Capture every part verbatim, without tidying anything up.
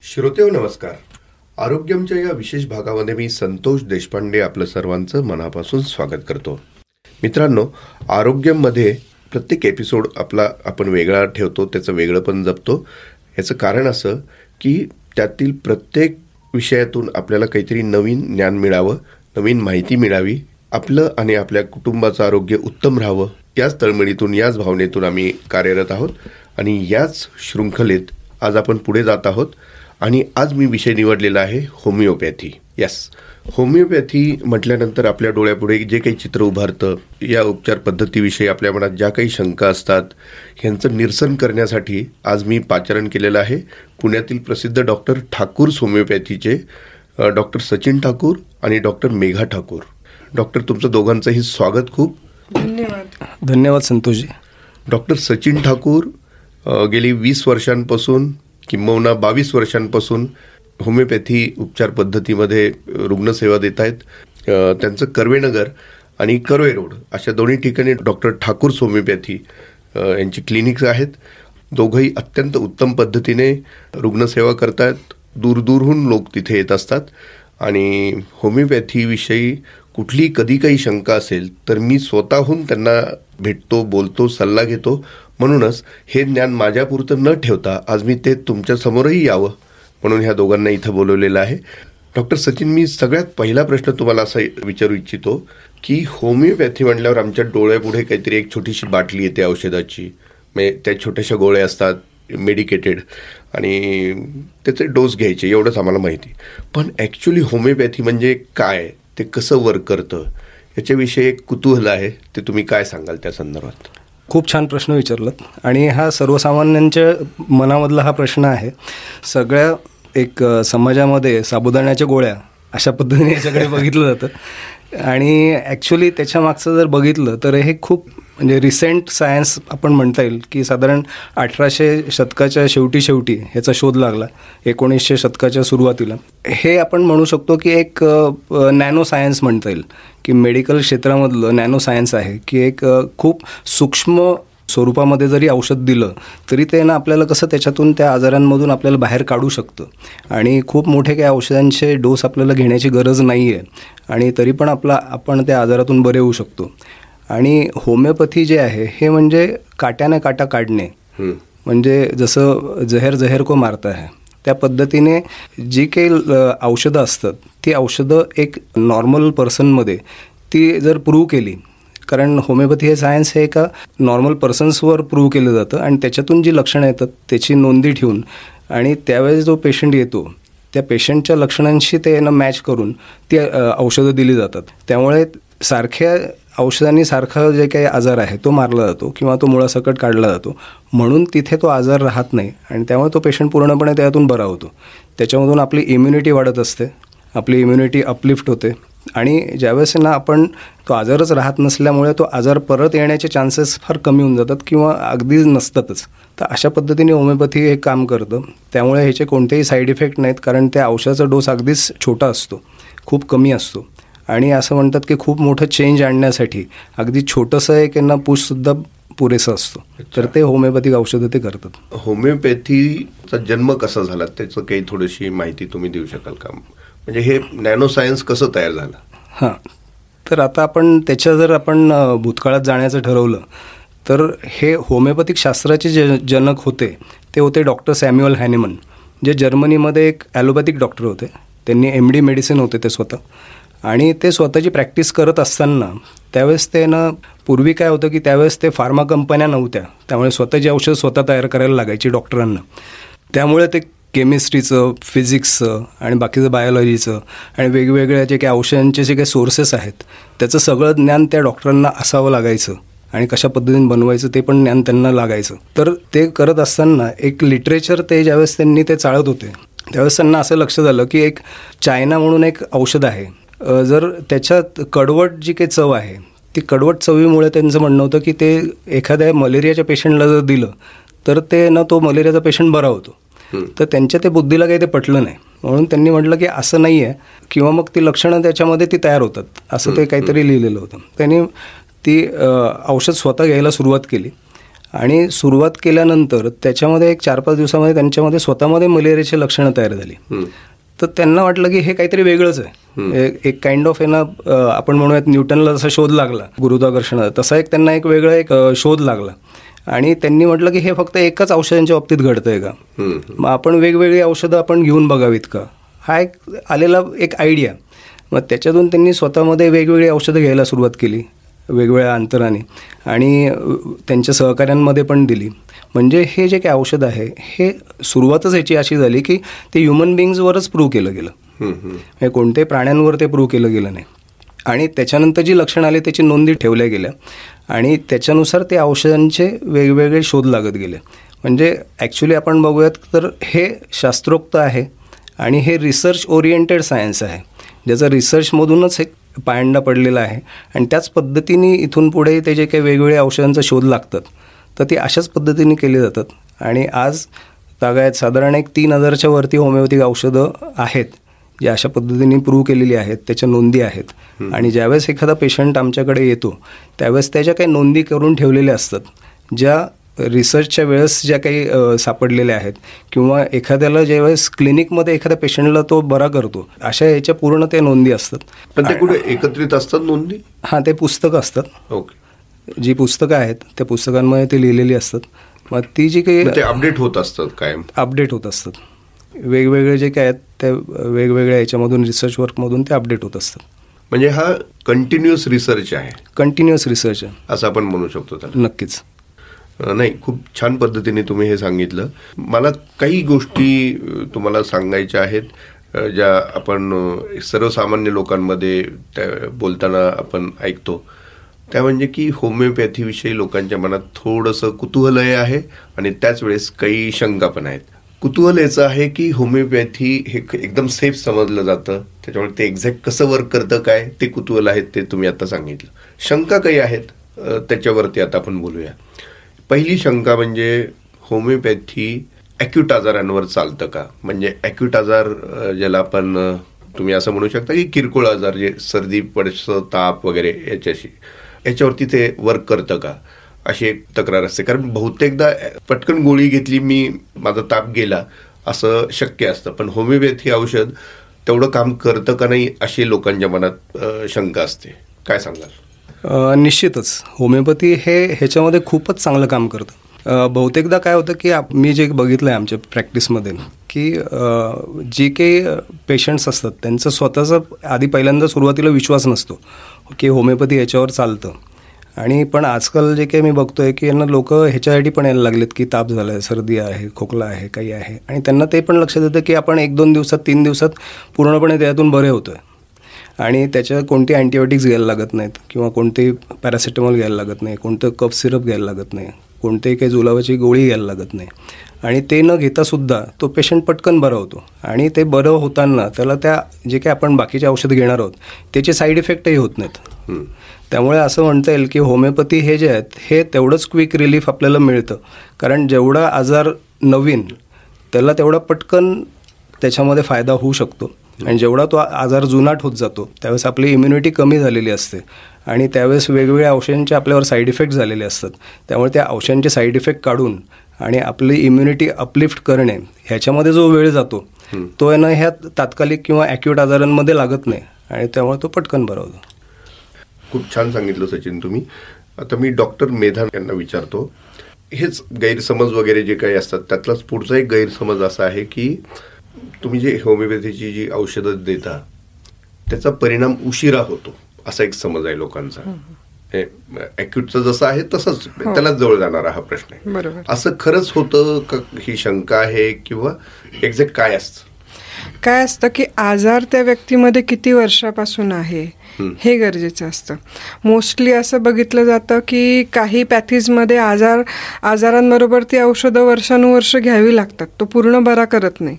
श्रोतेहो नमस्कार. आरोग्यमच्या या विशेष भागामध्ये मी संतोष देशपांडे आपलं सर्वांचं मनापासून स्वागत करतो. मित्रांनो, आरोग्यममध्ये प्रत्येक एपिसोड आपला आपण वेगळा ठेवतो, त्याचं वेगळं पण जपतो. याचं कारण असं की त्यातील प्रत्येक विषयातून आपल्याला काहीतरी नवीन ज्ञान मिळावं, नवीन माहिती मिळावी, आपलं आणि आपल्या कुटुंबाचं आरोग्य उत्तम राहावं. याच तळमळीतून, याच भावनेतून आम्ही कार्यरत आहोत आणि याच शृंखलेत आज आपण पुढे जात आहोत. आणि आज मी विषय निवडलेला आहे होमिओपॅथी. यस, होमिओपॅथी म्हटल्यानंतर आपल्या डोळ्यापुढे जे काही चित्र उभारतं, या उपचार पद्धतीविषयी आपल्या मनात ज्या काही शंका असतात ह्यांचं निरसन करण्यासाठी आज मी पाचारण केलेलं आहे पुण्यातील प्रसिद्ध डॉक्टर ठाकूर्स होमिओपॅथीचे डॉ. सचिन ठाकूर आणि डॉ. मेघा ठाकूर. डॉक्टर, तुमचं दोघांचंही स्वागत. खूप धन्यवाद. धन्यवाद संतोषजी. डॉ. सचिन ठाकूर गेली वीस वर्षांपासून किंबहुना बावीस वर्षांपासून होमिओपॅथी उपचार पद्धतीमध्ये रुग्णसेवा देत आहेत. त्यांचं करवेनगर आणि करवे रोड अशा दोन्ही ठिकाणी डॉक्टर ठाकूर्स होमिओपॅथी यांची क्लिनिक्स आहेत. दोघंही अत्यंत उत्तम पद्धतीने रुग्णसेवा करतात. दूरदूरहून लोक तिथे येत असतात. आणि होमिओपॅथीविषयी कुठली कधी काही शंका असेल तर मी स्वतःहून त्यांना भेटतो, बोलतो, सल्ला घेतो. म्हणूनच हे ज्ञान माझ्यापुरतं न ठेवता आज मी ते तुमच्यासमोरही यावं म्हणून ह्या दोघांना इथं बोलवलेलं आहे. डॉक्टर सचिन, मी सगळ्यात पहिला प्रश्न तुम्हाला असा विचारू इच्छितो की होमिओपॅथी म्हटल्यावर आमच्या डोळ्यापुढे काहीतरी एक छोटीशी बाटली येते औषधाची, म्हणजे त्या छोट्याशा गोळ्या असतात मेडिकेटेड आणि त्याचे डोस घ्यायचे, एवढंच आम्हाला माहिती. पण ॲक्च्युली होमिओपॅथी म्हणजे काय, ते कसं वर्क करतं, याच्याविषयी एक कुतूहल आहे. ते तुम्ही काय सांगाल त्या संदर्भात? खूप छान प्रश्न विचारलात आणि हा सर्वसामान्यांच्या मनामधला हा प्रश्न आहे. सगळ्या एक समाजामध्ये साबुदाण्याच्या गोळ्या अशा पद्धतीने याच्याकडे बघितलं जातं आणि ॲक्च्युली त्याच्यामागचं जर बघितलं तर हे खूप म्हणजे रिसेंट सायन्स आपण म्हणता येईल की साधारण अठराशे शतकाच्या शेवटी शेवटी ह्याचा शोध लागला, एकोणीसशे शतकाच्या सुरुवातीला. हे आपण म्हणू शकतो की एक नॅनो सायन्स म्हणता येईल की मेडिकल क्षेत्रामधलं नॅनो सायन्स आहे की एक खूप सूक्ष्म स्वरूपामध्ये जरी औषध दिलं तरी ते ना आपल्याला कसं त्याच्यातून त्या आजारांमधून आपल्याला बाहेर काढू शकतं आणि खूप मोठे काही औषधांचे डोस आपल्याला घेण्याची गरज नाही आहे आणि तरी पण आपला आपण त्या आजारातून बरे होऊ शकतो. आणि होमिओपॅथी जे आहे हे म्हणजे काट्याने काटा काढणे, म्हणजे जसं जहर जहर को मारता है त्या पद्धतीने जी काही औषधं असतात ती औषधं एक नॉर्मल पर्सनमध्ये ती जर प्रूव्ह केली, कारण होमिओपॅथी हे सायन्स हे एका नॉर्मल पर्सन्सवर प्रूव्ह केलं जातं आणि त्याच्यातून जी लक्षणं येतात त्याची नोंदी ठेवून आणि त्यावेळेस जो पेशंट येतो त्या पेशंटच्या लक्षणांशी ते ना मॅच करून ती औषधं दिली जातात. त्यामुळे सारख्या औषधांनी सारखा जे काही आजार आहे तो मारला जातो किंवा तो मुळासकट काढला जातो, म्हणून तिथे तो आजार राहत नाही आणि त्यामुळे तो पेशंट पूर्णपणे त्यातून बरा होतो. त्याच्यामधून आपली इम्युनिटी वाढत असते, आपली इम्युनिटी अपलिफ्ट होते आणि ज्यावेळेस ना आपण तो आजारच राहत नसल्यामुळे तो आजार परत येण्याचे चान्सेस फार कमी होऊन जातात किंवा अगदीच नसतातच. तर अशा पद्धतीने होमिओपॅथी हे काम करतं. त्यामुळे ह्याचे कोणतेही साईड इफेक्ट नाहीत, कारण त्या औषधाचा डोस अगदीच छोटा असतो, खूप कमी असतो आणि असं म्हणतात की खूप मोठं चेंज आणण्यासाठी अगदी छोटंसं एक यांना पुशसुद्धा पुरेसं असतो. तर ते होमिओपॅथिक औषधं ते करतात. होमिओपॅथीचा जन्म कसा झाला त्याचं काही थोडीशी माहिती तुम्ही देऊ शकाल का? म्हणजे हे नॅनो सायन्स कसं तयार झालं? हां, तर आता आपण त्याच्या जर आपण भूतकाळात जाण्याचं ठरवलं तर हे होमिओपॅथिक शास्त्राचे जे जनक होते ते होते डॉक्टर सॅम्युअल हॅनिमन, जे जर्मनीमध्ये एक ॲलोपॅथिक डॉक्टर होते. त्यांनी एम डी मेडिसिन होते ते स्वतः आणि ते स्वतःची प्रॅक्टिस करत असताना त्यावेळेस ते ना पूर्वी काय होतं की त्यावेळेस ते फार्मा कंपन्या नव्हत्या, त्यामुळे स्वतःची औषधं स्वतः तयार करायला लागायची डॉक्टरांना. त्यामुळे ते केमिस्ट्रीचं, फिजिक्सचं आणि बाकीचं बायोलॉजीचं आणि वेगवेगळ्या जे काही औषधांचे जे काही सोर्सेस आहेत त्याचं सगळं ज्ञान त्या डॉक्टरांना असावं लागायचं आणि कशा पद्धतीने बनवायचं ते पण ज्ञान त्यांना लागायचं. तर ते करत असताना एक लिटरेचर ते ज्यावेळेस त्यांनी ते चाळत होते त्यावेळेस त्यांना असं लक्षात आलं की एक चायना म्हणून एक औषध आहे, जर त्याच्यात कडवट जी काही चव आहे ती कडवट चवीमुळे त्यांचं म्हणणं होतं की ते एखाद्या मलेरियाच्या पेशंटला जर दिलं तर ते ना तो मलेरियाचा पेशंट बरा होतो. तर त्यांच्या ते बुद्धीला काही ते पटलं नाही म्हणून त्यांनी म्हटलं की असं नाही आहे किंवा मग ती लक्षणं त्याच्यामध्ये ती तयार होतात असं ते काहीतरी लिहिलेलं होतं. त्यांनी ती औषध स्वतः घ्यायला सुरुवात केली आणि सुरुवात केल्यानंतर त्याच्यामध्ये एक चार पाच दिवसामध्ये त्यांच्यामध्ये स्वतःमध्ये मलेरियाची लक्षणं तयार झाली. तर त्यांना वाटलं की हे काहीतरी वेगळंच आहे, एक काइंड ऑफ यांना आपण म्हणूयात न्यूटनला जसा शोध लागला गुरुत्वाकर्षणाचा तसा एक त्यांना एक वेगळा एक शोध लागला आणि त्यांनी म्हटलं की हे फक्त एकच औषधांच्या बाबतीत घडतंय का, मग आपण वेगवेगळी औषधं आपण घेऊन बघावीत का, हा एक आलेला एक आयडिया. मग त्याच्यातून त्यांनी स्वतःमध्ये वेगवेगळी औषधं घ्यायला सुरुवात केली वेगवेगळ्या अंतराने आणि त्यांच्या सहकाऱ्यांमध्ये पण दिली. म्हणजे हे जे काही औषध आहे हे सुरुवातच ह्याची अशी झाली की ते ह्युमन बिईंग्सवरच प्रूव्ह केलं गेलं, म्हणजे कोणत्याही प्राण्यांवर ते प्रूव्ह केलं गेलं नाही. आणि त्याच्यानंतर जी लक्षणं आली त्याची नोंदी ठेवल्या गेल्या आणि त्याच्यानुसार ते औषधांचे वेगवेगळे शोध लागत गेले. म्हणजे ॲक्च्युली आपण बघूयात तर हे शास्त्रोक्त आहे आणि हे रिसर्च ओरिएंटेड सायन्स आहे ज्याचा रिसर्चमधूनच एक पायंडा पडलेला आहे आणि त्याच पद्धतीने इथून पुढे ते जे काही वेगवेगळ्या औषधांचा शोध लागतात तर ते अशाच पद्धतीने केले जातात. आणि आज तागायत साधारण एक तीन हजारच्या वरती होमिओपॅथिक औषधं आहेत जे अशा पद्धतीने प्रूव्ह केलेली आहेत, त्याच्या नोंदी आहेत आणि ज्यावेळेस एखादा पेशंट आमच्याकडे येतो त्यावेळेस त्याच्या काही नोंदी करून ठेवलेल्या असतात ज्या रिसर्चच्या वेळेस ज्या काही सापडलेल्या आहेत किंवा एखाद्याला ज्यावेळेस क्लिनिकमध्ये एखाद्या पेशंटला तो बरा करतो अशा याच्या पूर्ण त्या नोंदी असतात. पण ते कुठे एकत्रित असतात नोंदी? हां, ते पुस्तकं असतात. ओके, जी पुस्तकं आहेत त्या पुस्तकांमध्ये ते लिहिलेली असतात. मग ती जी काही अपडेट होत असतात, कायम अपडेट होत असतात वेगवेगळे जे काय आहेत त्या वेगवेगळ्या याच्यामधून रिसर्च वर्कमधून ते अपडेट होत असतात. म्हणजे हा कंटिन्युअस रिसर्च आहे, कंटिन्युअस रिसर्च आहे असं आपण म्हणू शकतो. नक्कीच. नाही, खूप छान पद्धतीने तुम्ही हे सांगितलं. मला काही गोष्टी तुम्हाला सांगायच्या आहेत ज्या आपण सर्वसामान्य लोकांमध्ये त्या बोलताना आपण ऐकतो, त्या म्हणजे की होमिओपॅथीविषयी लोकांच्या मनात थोडंसं कुतूहल आहे आणि त्याच वेळेस काही शंका पण आहेत. कुतूहल याचं आहे की होमिओपॅथी हे एकदम सेफ समजलं जातं, त्याच्यामुळे ते एक्झॅक्ट कसं वर्क करतं काय ते कुतूहल आहेत ते तुम्ही आता सांगितलं. शंका काही आहेत त्याच्यावरती आता आपण बोलूया. पहिली शंका म्हणजे होमिओपॅथी ॲक्यूट आजारांवर चालतं का, म्हणजे ॲक्यूट आजार ज्याला आपण तुम्ही असं म्हणू शकता की किरकोळ आजार जे सर्दी पडसं ताप वगैरे याच्याशी याच्यावरती ते वर्क करतं का अशी एक तक्रार असते. कारण बहुतेकदा पटकन गोळी घेतली मी माझा ताप गेला असं शक्य असतं, पण होमिओपॅथी औषध तेवढं काम करतं का नाही अशी लोकांच्या मनात शंका असते. काय सांगाल? निश्चितच होमिओपॅथी हे ह्याच्यामध्ये खूपच चांगलं काम करतं. बहुतेकदा काय होतं की आप मी जे बघितलं आहे आमच्या प्रॅक्टिसमध्ये की जे काही पेशंट्स असतात त्यांचं स्वतःचा आधी पहिल्यांदा सुरुवातीला विश्वास नसतो की होमिओपॅथी ह्याच्यावर चालतं. आणि पण आजकाल जे काही मी बघतो आहे की यांना लोक ह्याच्यासाठी पण यायला लागलेत की ताप झाला आहे, सर्दी आहे, खोकला आहे, काही आहे आणि त्यांना ते पण लक्षात येतं की आपण एक दोन दिवसात तीन दिवसात पूर्णपणे त्यातून बरे होतो आहे आणि त्याच्या कोणते अँटीबायोटिक्स घ्यायला लागत नाहीत किंवा कोणते पॅरासिटेमॉल घ्यायला लागत नाही, कोणतं कफ सिरप घ्यायला लागत नाही, कोणतेही काही जुलाबाची गोळी घ्यायला लागत नाही आणि ते न घेतासुद्धा तो पेशंट पटकन बरा होतो. आणि ते बरं होताना त्याला त्या जे काही आपण बाकीचे औषध घेणार आहोत त्याचे साईड इफेक्टही होत नाहीत. त्यामुळे असं म्हणता येईल की होमिओपॅथी हे जे आहेत हे तेवढंच क्विक रिलीफ आपल्याला मिळतं, कारण जेवढा आजार नवीन त्याला तेवढा पटकन त्याच्यामध्ये फायदा होऊ शकतो आणि जेवढा तो आजार जुनाट होत जातो त्यावेळेस आपली इम्युनिटी कमी झालेली असते आणि त्यावेळेस वेगवेगळ्या औषधांचे आपल्यावर साईड इफेक्ट झालेले असतात. त्यामुळे त्या औषधांचे साईड इफेक्ट काढून आणि आपली इम्युनिटी अपलिफ्ट करणे ह्याच्यामध्ये जो वेळ जातो तो यांना ह्या तात्कालिक किंवा ॲक्यूट आजारांमध्ये लागत नाही आणि त्यामुळे तो पटकन बरा होतो. खूप छान सांगितलं सचिन तुम्ही. आता मी डॉक्टर मेधा यांना विचारतो, हेच गैरसमज वगैरे जे काही असतात त्यातलाच पुढचा एक गैरसमज असा आहे की तुम्ही जे होमिओपॅथीची जी औषधं देता त्याचा परिणाम उशिरा होतो असा एक समज आहे लोकांचा. ॲक्यूटचं जसं आहे तसंच त्याला जवळ जाणारा हा प्रश्न आहे. बरोबर. असं खरंच होतं का, ही शंका आहे किंवा एक्झॅक्ट काय असतं? काय असतं की आजार त्या व्यक्तीमध्ये किती वर्षापासून आहे हे गरजेचं असतं. मोस्टली असं बघितलं जातं की काही पॅथीजमध्ये आजार आजारांबरोबर ती औषधं वर्षानुवर्ष घ्यावी लागतात, तो पूर्ण बरा करत नाही.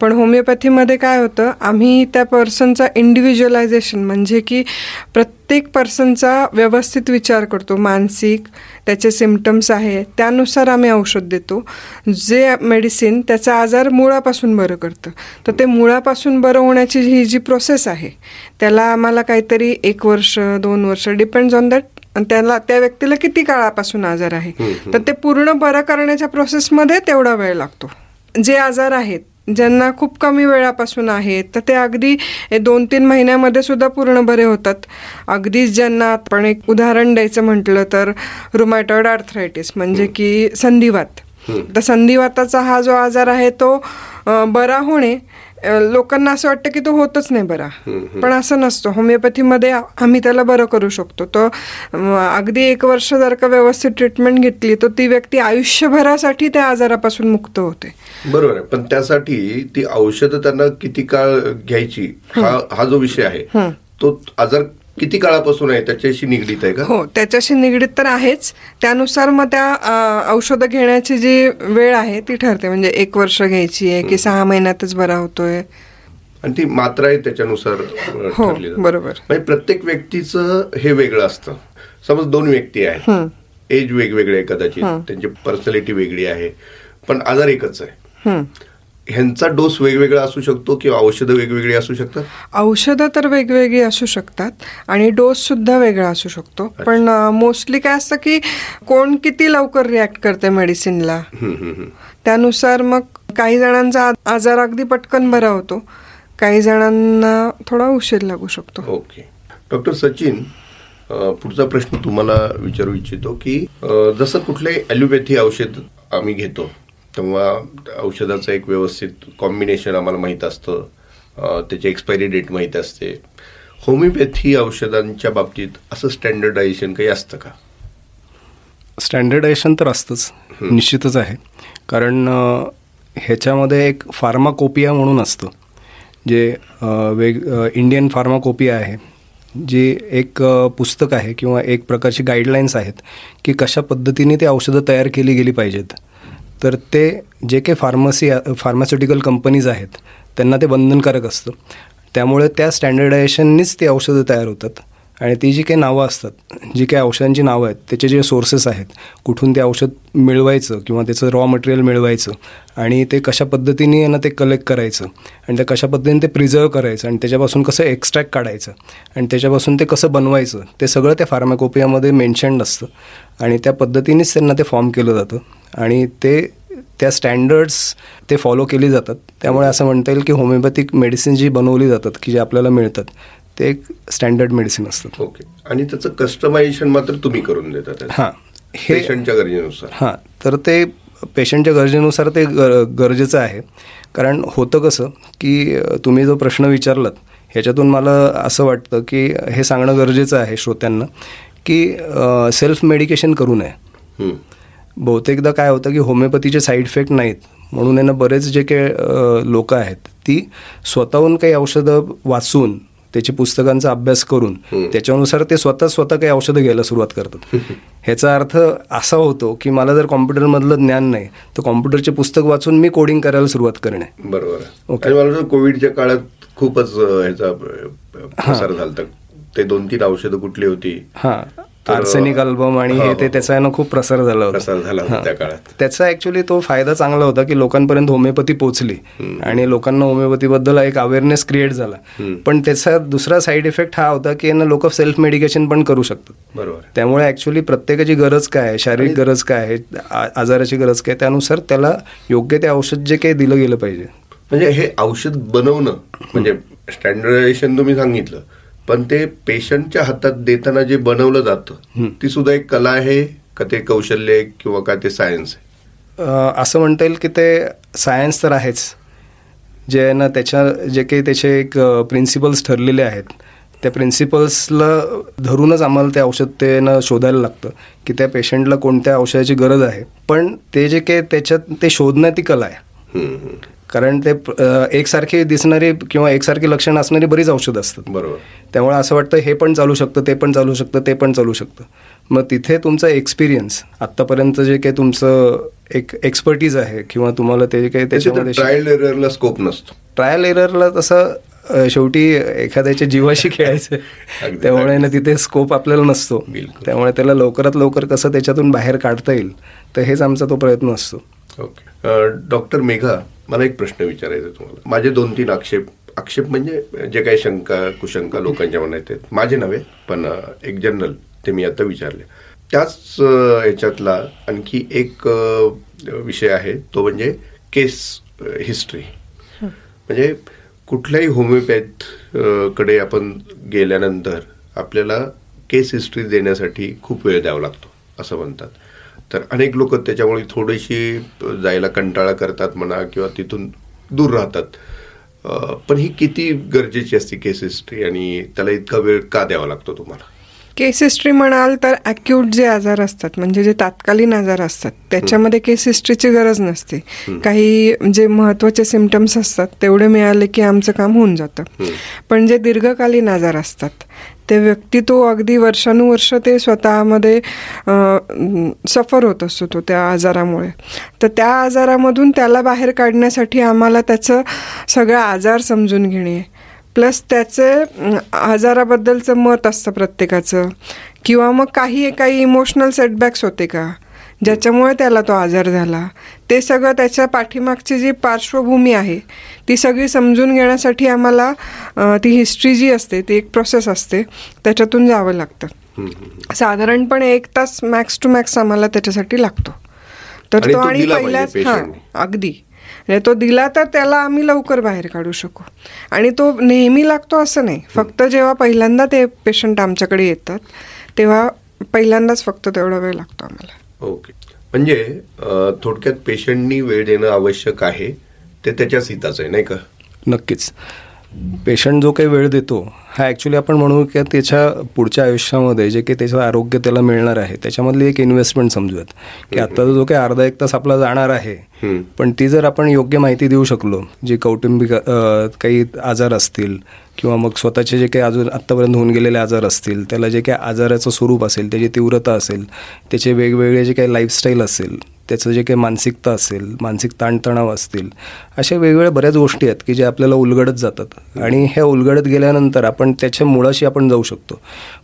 पण होमिओपॅथीमध्ये काय होतं, आम्ही त्या पर्सनचा इंडिव्हिज्युअलायझेशन म्हणजे की प्रत्येक पर्सनचा व्यवस्थित विचार करतो, मानसिक त्याचे सिम्पटम्स आहे त्यानुसार आम्ही औषध देतो. जे मेडिसिन त्याचा आजार मुळापासून बरं करतं, तर ते मुळापासून बरं होण्याची ही जी प्रोसेस आहे त्याला आम्हाला काहीतरी एक वर्ष दोन वर्ष डिपेंड्स ऑन दॅट, आणि त्याला त्या व्यक्तीला किती काळापासून आजार आहे, तर ते पूर्ण बरं करण्याच्या प्रोसेसमध्ये तेवढा वेळ लागतो. जे आजार आहेत ज्यांना खूप कमी वेळापासून आहेत तर ते अगदी दोन तीन महिन्यामध्ये सुद्धा पूर्ण बरे होतात. अगदीच ज्यांना आपण एक उदाहरण द्यायचं म्हटलं तर रूमेटॉइड आर्थरायटिस म्हणजे की संधिवात, तर संधिवाताचा हा जो आजार आहे तो बरा होणे लोकांना असं वाटतं की तो होतच नाही बरा, पण असं नसतो. होमिओपॅथीमध्ये आम्ही त्याला बरं करू शकतो. तो अगदी एक वर्ष जर का व्यवस्थित ट्रीटमेंट घेतली तर ती व्यक्ती आयुष्यभरासाठी त्या आजारापासून मुक्त होते. बरोबर आहे, पण त्यासाठी ती औषधं त्यांना किती काळ घ्यायची हा हा जो विषय आहे तो आजार किती काळापासून आहे त्याच्याशी निगडीत आहे का? हो, त्याच्याशी निगडीत तर आहेच. त्यानुसार मग त्या औषधं घेण्याची जी वेळ आहे ती ठरते, म्हणजे एक वर्ष घ्यायची आहे की सहा महिन्यातच बरा होतोय, आणि ती मात्रा आहे त्याच्यानुसार. हो बरोबर. म्हणजे प्रत्येक व्यक्तीचं हे वेगळं असतं. समज दोन व्यक्ती आहेत, एज वेगवेगळे आहे, कदाचित त्यांची पर्सनॅलिटी वेगळी आहे, पण आजार एकच आहे. ह्यांचा डोस वेगवेगळा असू शकतो किंवा औषधं वेगवेगळी असू शकतात. औषधं तर वेगवेगळी असू शकतात आणि डोस सुद्धा वेगळा असू शकतो. पण मोस्टली काय असतं की कोण किती लवकर रिॲक्ट करते मेडिसिनला त्यानुसार मग काही जणांचा आजार अगदी पटकन बरा होतो, काही जणांना थोडा उशीर लागू शकतो. ओके डॉक्टर सचिन, पुढचा प्रश्न तुम्हाला विचारू इच्छितो की जसं कुठले ॲलोपॅथी औषध आम्ही घेतो तेव्हा औषधाचं एक व्यवस्थित कॉम्बिनेशन आम्हाला माहीत असतं, त्याची एक्सपायरी डेट माहीत असते. होमिओपॅथी औषधांच्या बाबतीत असं स्टँडर्डायझेशन काही असतं का? स्टँडर्डायझेशन तर असतंच, निश्चितच आहे. कारण ह्याच्यामध्ये एक फार्माकोपिया म्हणून असतं, जे वेग इंडियन फार्माकोपिया आहे, जी एक पुस्तक आहे किंवा एक प्रकारची गाईडलाईन्स आहेत की कशा पद्धतीने ते औषधं तयार केली गेली पाहिजेत. तर ते जे काही फार्मसी फार्मास्युटिकल कंपनीज आहेत त्यांना ते बंधनकारक असतं, त्यामुळे त्या स्टँडर्डायझेशननीच ती औषधं तयार होतात. आणि ती जी काही नावं असतात, जी काही औषधांची नावं आहेत, त्याचे जे सोर्सेस आहेत, कुठून ते औषध मिळवायचं किंवा त्याचं रॉ मटेरियल मिळवायचं आणि ते कशा पद्धतीने यांना ते कलेक्ट करायचं आणि ते कशा पद्धतीने ते प्रिझर्व्ह करायचं आणि त्याच्यापासून कसं एक्स्ट्रॅक्ट काढायचं आणि त्याच्यापासून ते कसं बनवायचं, ते सगळं त्या फार्माकोपियामध्ये मेन्शन्ड असतं आणि त्या पद्धतीनेच त्यांना ते फॉर्म केलं जातं आणि ते त्या स्टँडर्ड्स ते फॉलो केली जातात. त्यामुळे असं म्हणता येईल की होमिओपॅथिक मेडिसिन जी बनवली जातात की जे आपल्याला मिळतात ते एक स्टँडर्ड मेडिसिन असतात. ओके, आणि त्याचं कस्टमायझेशन मात्र तुम्ही करून देतात? हां, हे पेशंटच्या गरजेनुसार. हां, तर ते पेशंटच्या गरजेनुसार ते गर गरजेचं आहे. कारण होतं कसं की तुम्ही जो प्रश्न विचारलात ह्याच्यातून मला असं वाटतं की हे सांगणं गरजेचं आहे श्रोत्यांना की सेल्फ मेडिकेशन करू नये. बहुतेकदा काय होतं की होमिओपॅथीचे साईड इफेक्ट नाहीत म्हणून यांना बरेच जे काही लोकं आहेत ती स्वतःहून काही औषधं वाचून त्याची पुस्तकांचा अभ्यास करून त्याच्यानुसार ते स्वतः स्वतः काही औषधं घ्यायला सुरुवात करतात. ह्याचा अर्थ असा होतो की मला जर कॉम्प्युटरमधलं ज्ञान नाही तर कॉम्प्युटरचे पुस्तक वाचून मी कोडिंग करायला सुरुवात करणे. बरोबर. ओके, मला कोविडच्या काळात खूपच ह्याचा प्रसार झाला होता. ते दोन तीन औषधं कुठली होती? हां, आर्सेनिक अल्बम आणि हे ते त्याचा यानं खूप प्रसार झाला होता त्या काळात. त्याचा ऍक्च्युली तो फायदा चांगला होता की लोकांपर्यंत होमिओपॅथी पोहोचली आणि लोकांना होमिओपॅथीबद्दल एक अवेअरनेस क्रिएट झाला. पण त्याचा दुसरा साईड इफेक्ट हा होता की यांना लोक सेल्फ मेडिकेशन पण करू शकतात. बरोबर. त्यामुळे ऍक्च्युली प्रत्येकाची गरज काय आहे, शारीरिक गरज काय आहे, आजाराची गरज काय, त्यानुसार त्याला योग्य ते औषध जे काही दिलं गेलं पाहिजे. म्हणजे हे औषध बनवणं म्हणजे स्टँडर्डायझेशन तुम्ही सांगितलं, पण ते पेशंटच्या हातात देताना जे बनवलं जातं ती सुद्धा एक कला आहे का, ते कौशल्य आहे किंवा का ते सायन्स आहे? असं म्हणता येईल की ते सायन्स तर आहेच, जे आहे ना त्याच्या जे काही त्याचे एक प्रिन्सिपल्स ठरलेले आहेत त्या प्रिन्सिपल्सला धरूनच आम्हाला ते औषध ते ना शोधायला लागतं की त्या पेशंटला कोणत्या औषधाची गरज आहे. पण ते जे काही त्याच्यात ते शोधणं ती कला आहे. कारण ते एकसारखे दिसणारे किंवा एकसारखे लक्षणं असणारी बरीच औषधं असतात. बरोबर. त्यामुळे असं वाटतं हे पण चालू शकतं, ते पण चालू शकतं, ते पण चालू शकतं. मग तिथे तुमचा एक्सपिरियन्स, आत्तापर्यंत जे काही तुमचं एक एक्सपर्टीज आहे किंवा तुम्हाला ते जे काही त्याच्यामध्ये ट्रायल एररला स्कोप नसतो. ट्रायल एररला तसं शेवटी एखाद्याच्या जीवाशी खेळायचं, त्यामुळे ना तिथे स्कोप आपल्याला नसतो. त्यामुळे त्याला लवकरात लवकर कसं त्याच्यातून बाहेर काढता येईल, तर हेच आमचा तो प्रयत्न असतो. ओके. डॉक्टर मेघा, मला एक प्रश्न विचारायचा तुम्हाला. माझे दोन तीन आक्षेप आक्षेप म्हणजे जे काही शंका कुशंका लोकांच्या मनात आहेत, माझे नव्हे पण एक जनरल, ते मी आता विचारले. त्याच ह्याच्यातला आणखी एक विषय आहे, तो म्हणजे केस हिस्ट्री. म्हणजे कुठल्याही होमिओपॅथकडे आपण गेल्यानंतर आपल्याला केस हिस्ट्री देण्यासाठी खूप वेळ द्यावा लागतो असं म्हणतात. तर अनेक लोक त्याच्यामुळे थोडीशी जायला कंटाळा करतात म्हणा किंवा तिथून दूर राहतात. पण ही किती गरजेची असते केस हिस्ट्री आणि त्याला इतका वेळ का द्यावा लागतो तुम्हाला? केस हिस्ट्री म्हणाल तर ॲक्यूट जे आजार असतात, म्हणजे जे तात्कालीन आजार असतात, त्याच्यामध्ये केस हिस्ट्रीची गरज नसते. काही जे महत्त्वाचे सिम्पटम्स असतात तेवढे मिळाले की आमचं काम होऊन जातं. पण जे दीर्घकालीन आजार असतात ते व्यक्ती तो अगदी वर्षानुवर्ष ते स्वतःमध्ये सफर होत असतो तो त्या आजारामुळे. तर त्या आजारामधून त्याला बाहेर काढण्यासाठी आम्हाला त्याचं सगळं आजार समजून घेणे, प्लस त्याचे आजाराबद्दलचं मत असतं प्रत्येकाचं, किंवा मग काही काही इमोशनल सेटबॅक्स होते का ज्याच्यामुळे त्याला तो आजार झाला, ते सगळं त्याच्या पाठीमागची जी पार्श्वभूमी आहे ती सगळी समजून घेण्यासाठी आम्हाला ती हिस्ट्री जी असते ती एक प्रोसेस असते, त्याच्यातून जावं लागतं. साधारणपणे एक तास मॅक्स टू मॅक्स आम्हाला त्याच्यासाठी लागतो. तर तो आणि पहिल्याच हां अगदी तो दिला तर त्याला आम्ही लवकर बाहेर काढू शकू. आणि तो नेहमी लागतो असं नाही, फक्त जेव्हा पहिल्यांदा ते पेशंट आमच्याकडे येतात तेव्हा पहिल्यांदाच फक्त तेवढा वेळ लागतो आम्हाला. ओके. म्हणजे थोडक्यात पेशंटनी वेळ देणं आवश्यक आहे, ते त्याच्याच हिताचं आहे नाही का? नक्कीच. पेशंट जो काही वेळ देतो हा ॲक्च्युली आपण म्हणू की त्याच्या पुढच्या आयुष्यामध्ये जे काही त्याचं आरोग्य त्याला मिळणार आहे त्याच्यामधली एक इन्व्हेस्टमेंट समजूयात. की आत्ता जो काही अर्धा एक तास आपला जाणार आहे, पण ती जर आपण योग्य माहिती देऊ शकलो, जी कौटुंबिक काही आजार असतील किंवा मग स्वतःचे जे काही अजून आत्तापर्यंत होऊन गेलेले आजार असतील, त्याला जे काही आजाराचं स्वरूप असेल, त्याची तीव्रता असेल, त्याचे वेगवेगळे जे काही लाईफस्टाईल असेल, त्याचं जे काही मानसिकता असेल, मानसिक ताणतणाव असतील, अशा वेगवेगळ्या बऱ्याच गोष्टी आहेत की जे आपल्याला उलगडत जातात. आणि ह्या उलगडत गेल्यानंतर आपण त्याच्या मुळाशी आपण जाऊ शकतो.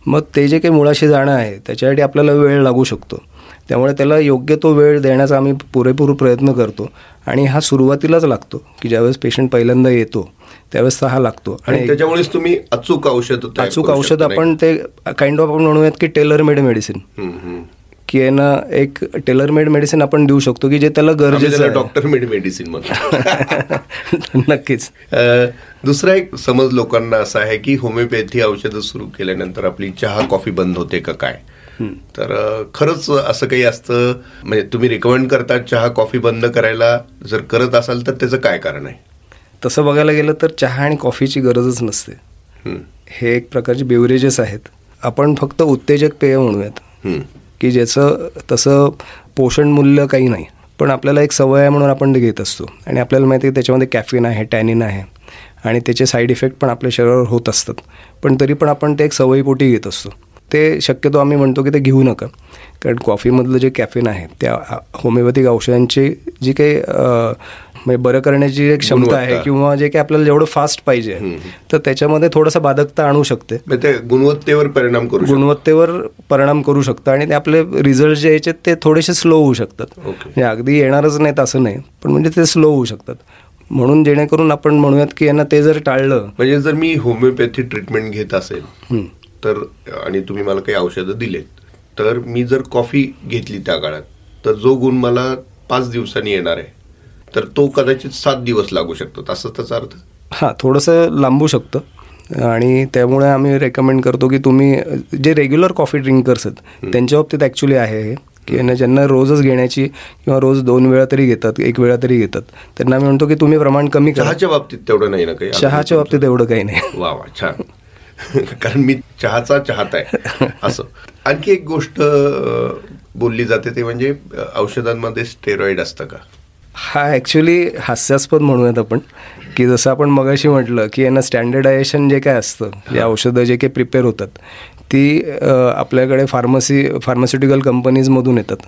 मग ते जे काही मुळाशी जाणं आहे त्याच्यासाठी आपल्याला वेळ लागू शकतो. त्यामुळे त्याला योग्य तो वेळ देण्याचा आम्ही पुरेपूर प्रयत्न करतो. आणि हा सुरुवातीलाच लागतो की ज्यावेळेस पेशंट पहिल्यांदा येतो त्यावेळेस हा लागतो. आणि त्याच्यामुळेच तुम्ही अचूक औषध अचूक औषध आपण ते काइंड ऑफ आपण म्हणूयात की टेलरमेड मेडिसिन, की आहे ना, एक टेलरमेड मेडिसिन आपण देऊ शकतो की जे त्याला गरजेचं आहे. डॉक्टर मेड मेडिसिन म्हणून. नक्कीच. दुसरा एक समज लोकांना असा आहे की होमिओपॅथी औषधं सुरू केल्यानंतर आपली चहा कॉफी बंद होते का काय? तर खरंच असं काही असतं? म्हणजे तुम्ही रिकमेंड करता चहा कॉफी बंद करायला, जर करत असाल तर त्याचं काय कारण आहे? तसं बघायला गेलं तर चहा आणि कॉफीची गरजच नसते. हे एक प्रकारचे बेवरेजेस आहेत, आपण फक्त उत्तेजक पेय म्हणूयात की ज्याचं तसं पोषण मूल्य काही नाही, पण आपल्याला एक सवय आहे म्हणून आपण ते घेत असतो. आणि आपल्याला माहिती आहे की त्याच्यामध्ये कॅफिन आहे, टॅनिन आहे आणि त्याचे साईड इफेक्ट पण आपल्या शरीरावर होत असतात, पण तरी पण आपण ते एक सवयीपोटी घेत असतो. ते शक्यतो आम्ही म्हणतो की ते घेऊ नका, कारण कॉफीमधलं जे कॅफिन आहे त्या होमिओपॅथिक औषधांची जी काही म्हणजे बरं करण्याची एक क्षमता आहे किंवा जे काही आपल्याला जेवढं फास्ट पाहिजे तर त्याच्यामध्ये थोडासा बाधकता आणू शकते. ते गुणवत्तेवर परिणाम करू गुणवत्तेवर परिणाम करू शकतं आणि ते आपले रिझल्ट जे यायचे ते थोडेसे स्लो होऊ शकतात. म्हणजे अगदी येणारच नाहीत असं नाही, पण म्हणजे ते स्लो होऊ शकतात. म्हणून जेणेकरून आपण म्हणूयात की यांना ते जर टाळलं, म्हणजे जर मी होमिओपॅथी ट्रीटमेंट घेत असेल तर आणि तुम्ही मला काही औषधं दिलेत, तर मी जर कॉफी घेतली त्या काळात तर जो गुण मला पाच दिवसांनी येणार आहे तर तो कदाचित सात दिवस लागू शकतो, असं त्याचा अर्थ? हां, थोडंसं लांबू शकतं. आणि त्यामुळे आम्ही रेकमेंड करतो की तुम्ही जे रेग्युलर कॉफी ड्रिंकर्स आहेत त्यांच्या बाबतीत ॲक्च्युली आहे हे की यांना ज्यांना रोजच घेण्याची किंवा रोज दोन वेळा तरी घेतात, एक वेळा तरी घेतात, त्यांना आम्ही म्हणतो की तुम्ही प्रमाण कमी करा. चहाच्या बाबतीत तेवढं नाही ना काही? चहाच्या बाबतीत एवढं काही नाही. वा वा, छान. कारण मी चहाचा चाहता आहे असं. आणखी एक गोष्ट बोलली जाते ते म्हणजे औषधांमध्ये स्टेरॉइड असतं का? हा ॲक्च्युली हास्यास्पद म्हणूयात आपण, की जसं आपण मगाशी म्हटलं की यांना स्टँडर्डायझेशन जे काय असतं, जे औषधं जे काही प्रिपेअर होतात ती आपल्याकडे फार्मसी फार्मास्युटिकल कंपनीजमधून येतात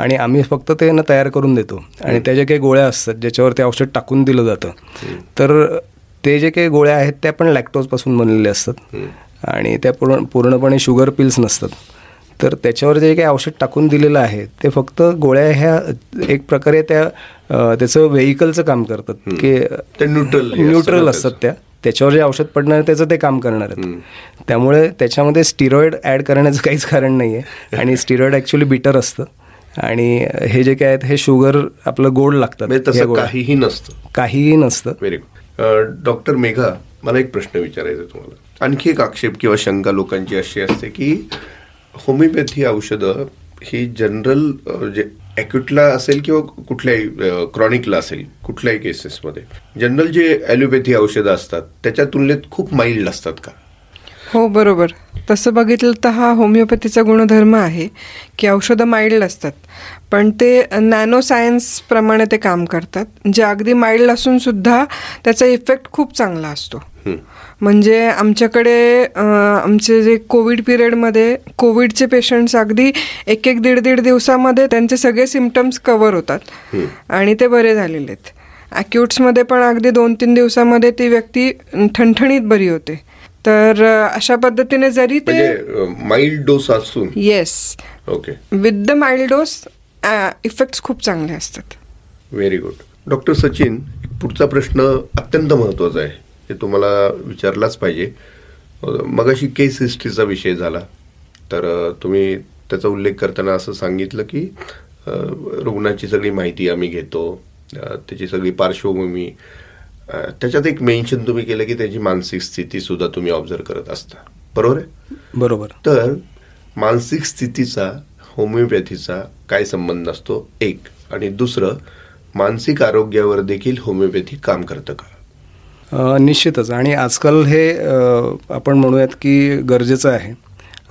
आणि आम्ही फक्त ते यांना तयार करून देतो आणि त्या ज्या काही गोळ्या असतात ज्याच्यावर ते औषध टाकून दिलं जातं, तर ते जे काही गोळ्या आहेत त्या पण लॅक्टोजपासून बनलेल्या असतात आणि त्या पूर्ण पूर्णपणे शुगर पिल्स नसतात. तर त्याच्यावर जे काही औषध टाकून दिलेलं आहे ते फक्त गोळ्या ह्या एक प्रकारे त्या त्याचं व्हेईकलचं काम करतात, की न्यूट्रल न्यूट्रल असतात त्या, त्याच्यावर जे औषध पडणार त्याचं ते काम करणार आहेत. त्यामुळे त्याच्यामध्ये स्टिरॉइड ॲड करण्याचं काहीच कारण नाही आहे आणि स्टिरॉइड ॲक्च्युली बिटर असतं आणि हे जे काय आहेत हे शुगर आपलं गोड लागतात. तसं काहीही नसतं, काहीही नसतं. Very good. डॉक्टर मेघा, मला एक प्रश्न विचारायचा तुम्हाला. आणखी एक आक्षेप किंवा शंका लोकांची अशी असते की होमिओपॅथी औषधं ही जनरल जे ॲक्यूटला असेल किंवा कुठल्याही क्रॉनिकला असेल कुठल्याही केसेसमध्ये जनरल जे ॲलोपॅथी औषधं असतात त्याच्या तुलनेत खूप माइल्ड असतात का? हो बरोबर. तसं बघितलं तर हा होमिओपॅथीचा गुणधर्म आहे की औषधं माइल्ड असतात, पण ते नॅनो सायन्सप्रमाणे ते काम करतात, जे अगदी माइल्ड असूनसुद्धा त्याचा इफेक्ट खूप चांगला असतो. म्हणजे आमच्याकडे आमचे जे कोविड पिरियडमध्ये कोविडचे पेशंट्स अगदी एक एक दीड दीड दिवसामध्ये त्यांचे सगळे सिम्पटम्स कव्हर होतात आणि ते बरे झालेले आहेत. ॲक्यूट्समध्ये पण अगदी दोन तीन दिवसामध्ये ती व्यक्ती ठणठणीत बरी होते. तर अशा पद्धतीने जरी ते माइल्ड डोस असून, yes okay, with the mild dose effects खूप चांगले असतात. Very good. डॉक्टर सचिन, पुढचा प्रश्न अत्यंत महत्त्वाचा आहे, ते तुम्हाला विचारलाच पाहिजे. मगाशी केस हिस्ट्रीचा विषय झाला, तर तुम्ही त्याचा उल्लेख करताना असं सांगितलं की रुग्णाची सगळी माहिती आम्ही घेतो, त्याची सगळी पार्श्वभूमी, त्याच्यात एक मेन्शन तुम्ही केलं की त्याची मानसिक स्थिती सुद्धा तुम्ही ऑब्झर्व करत असता, बरोबर आहे? बरोबर. तर मानसिक स्थितीचा होमिओपॅथीचा काय संबंध असतो एक, आणि दुसरं मानसिक आरोग्यावर देखील होमिओपॅथी काम करतं का? निश्चितच. आणि आजकाल हे आपण म्हणूयात की गरजेचं आहे.